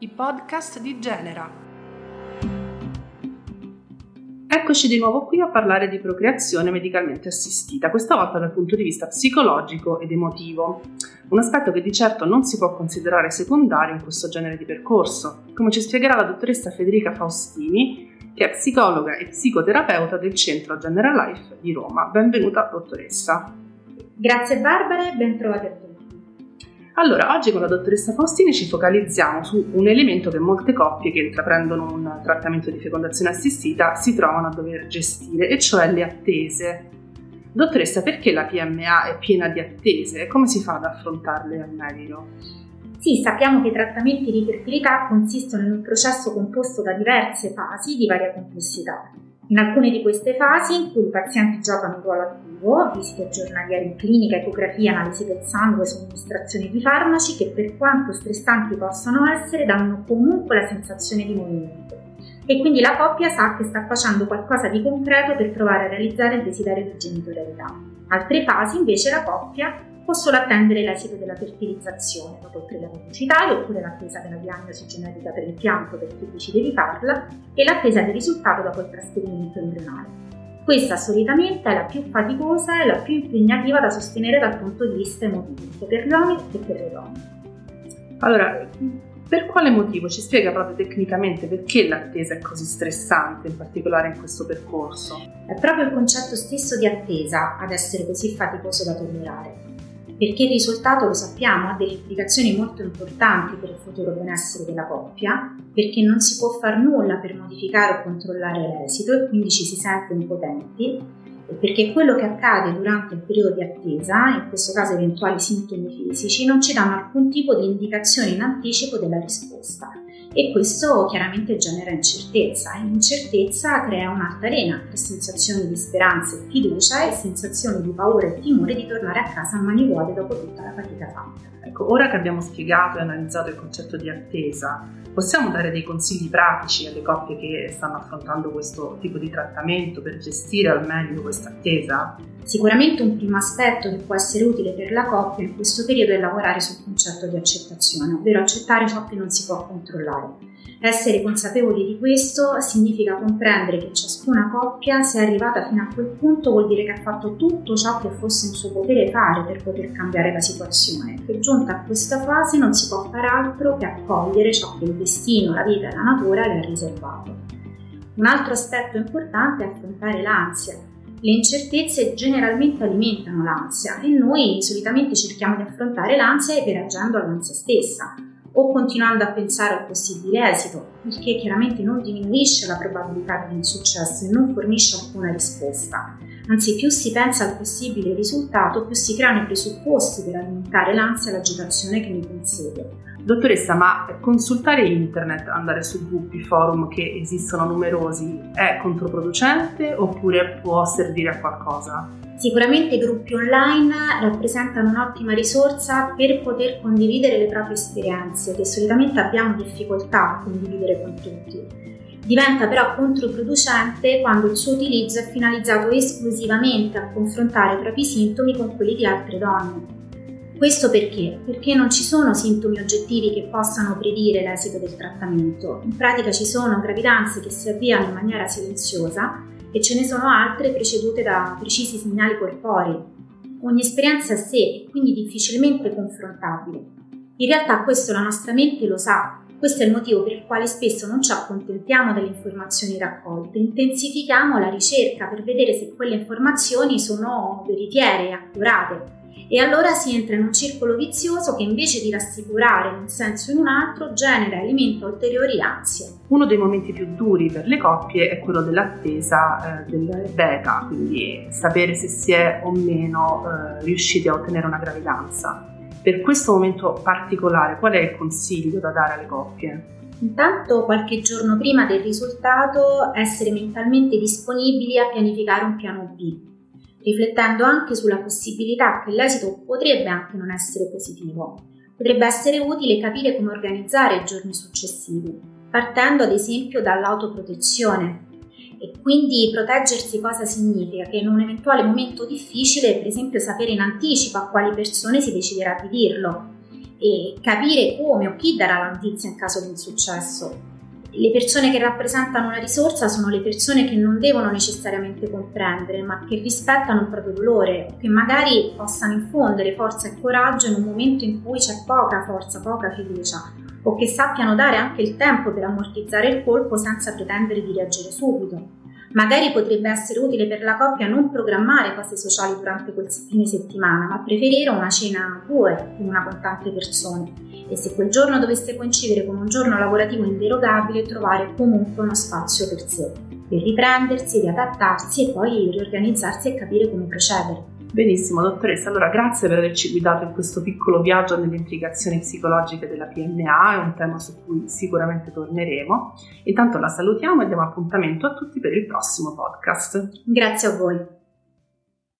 I podcast di Genera. Eccoci di nuovo qui a parlare di procreazione medicalmente assistita, questa volta dal punto di vista psicologico ed emotivo, un aspetto che di certo non si può considerare secondario in questo genere di percorso, come ci spiegherà la dottoressa Federica Faustini, che è psicologa e psicoterapeuta del Centro Genera Life di Roma. Benvenuta, dottoressa. Grazie Barbara e ben trovata a tutti. Allora, oggi con la dottoressa Faustini ci focalizziamo su un elemento che molte coppie che intraprendono un trattamento di fecondazione assistita si trovano a dover gestire, e cioè le attese. Dottoressa, perché la PMA è piena di attese e come si fa ad affrontarle al meglio? Sì, sappiamo che i trattamenti di fertilità consistono in un processo composto da diverse fasi di varia complessità. In alcune di queste fasi, in cui i pazienti giocano un ruolo attivo, visite giornaliere in clinica, ecografie, analisi del sangue, somministrazione di farmaci che, per quanto stressanti possano essere, danno comunque la sensazione di movimento. E quindi la coppia sa che sta facendo qualcosa di concreto per provare a realizzare il desiderio di genitorialità. Altre fasi, invece, la coppia può solo attendere l'esito della fertilizzazione, dopo il prelievo pucitario oppure l'attesa della diagnosi genetica per l'impianto per chi decide di farla, e l'attesa del risultato dopo il trasferimento embrionale. Questa solitamente è la più faticosa e la più impegnativa da sostenere dal punto di vista emotivo, sia per gli uomini che per le donne. Allora, per quale motivo? Ci spiega proprio tecnicamente perché l'attesa è così stressante, in particolare in questo percorso? È proprio il concetto stesso di attesa ad essere così faticoso da tollerare, perché il risultato, lo sappiamo, ha delle implicazioni molto importanti per il futuro benessere della coppia, perché non si può far nulla per modificare o controllare l'esito e quindi ci si sente impotenti, e perché quello che accade durante il periodo di attesa, in questo caso eventuali sintomi fisici, non ci danno alcun tipo di indicazione in anticipo della risposta, e questo chiaramente genera incertezza, e l'incertezza crea un'altalena tra sensazioni di speranza e fiducia e sensazioni di paura e timore di tornare a casa a mani vuote dopo tutta la fatica fatta. Ecco, ora che abbiamo spiegato e analizzato il concetto di attesa, possiamo dare dei consigli pratici alle coppie che stanno affrontando questo tipo di trattamento per gestire al meglio questa attesa? Sicuramente un primo aspetto che può essere utile per la coppia in questo periodo è lavorare sul concetto di accettazione, ovvero accettare ciò che non si può controllare. Essere consapevoli di questo significa comprendere che ciascuna coppia, se è arrivata fino a quel punto, vuol dire che ha fatto tutto ciò che fosse in suo potere fare per poter cambiare la situazione. Per giunta a questa fase non si può fare altro che accogliere ciò che il destino, la vita e la natura le ha riservato. Un altro aspetto importante è affrontare l'ansia. Le incertezze generalmente alimentano l'ansia e noi solitamente cerchiamo di affrontare l'ansia reagendo all'ansia stessa o continuando a pensare al possibile esito, il che chiaramente non diminuisce la probabilità di un successo e non fornisce alcuna risposta. Anzi, più si pensa al possibile risultato, più si creano i presupposti per alimentare l'ansia e l'agitazione che ne consegue. Dottoressa, ma consultare internet, andare su gruppi, forum che esistono numerosi, è controproducente oppure può servire a qualcosa? Sicuramente i gruppi online rappresentano un'ottima risorsa per poter condividere le proprie esperienze, che solitamente abbiamo difficoltà a condividere con tutti. Diventa però controproducente quando il suo utilizzo è finalizzato esclusivamente a confrontare i propri sintomi con quelli di altre donne. Questo perché? Perché non ci sono sintomi oggettivi che possano predire l'esito del trattamento. In pratica ci sono gravidanze che si avviano in maniera silenziosa e ce ne sono altre precedute da precisi segnali corporei. Ogni esperienza è a sé e quindi difficilmente confrontabile. In realtà questo la nostra mente lo sa. Questo è il motivo per il quale spesso non ci accontentiamo delle informazioni raccolte, intensifichiamo la ricerca per vedere se quelle informazioni sono veritiere e accurate, e allora si entra in un circolo vizioso che, invece di rassicurare in un senso o in un altro, genera e alimenta ulteriori ansie. Uno dei momenti più duri per le coppie è quello dell'attesa del beta, quindi sapere se si è o meno riusciti a ottenere una gravidanza. Per questo momento particolare, qual è il consiglio da dare alle coppie? Intanto, qualche giorno prima del risultato, essere mentalmente disponibili a pianificare un piano B, riflettendo anche sulla possibilità che l'esito potrebbe anche non essere positivo. Potrebbe essere utile capire come organizzare i giorni successivi, partendo ad esempio dall'autoprotezione. E quindi proteggersi cosa significa? Che in un eventuale momento difficile, per esempio, sapere in anticipo a quali persone si deciderà di dirlo, e capire come o chi darà la notizia in caso di insuccesso. Le persone che rappresentano una risorsa sono le persone che non devono necessariamente comprendere, ma che rispettano il proprio dolore, che magari possano infondere forza e coraggio in un momento in cui c'è poca forza, poca fiducia, o che sappiano dare anche il tempo per ammortizzare il colpo senza pretendere di reagire subito. Magari potrebbe essere utile per la coppia non programmare cose sociali durante quel fine settimana, ma preferire una cena a due con una contante persone, e se quel giorno dovesse coincidere con un giorno lavorativo inderogabile, trovare comunque uno spazio per sé, per riprendersi, riadattarsi e poi riorganizzarsi e capire come procedere. Benissimo, dottoressa, allora grazie per averci guidato in questo piccolo viaggio nelle implicazioni psicologiche della PMA, è un tema su cui sicuramente torneremo. Intanto la salutiamo e diamo appuntamento a tutti per il prossimo podcast. Grazie a voi.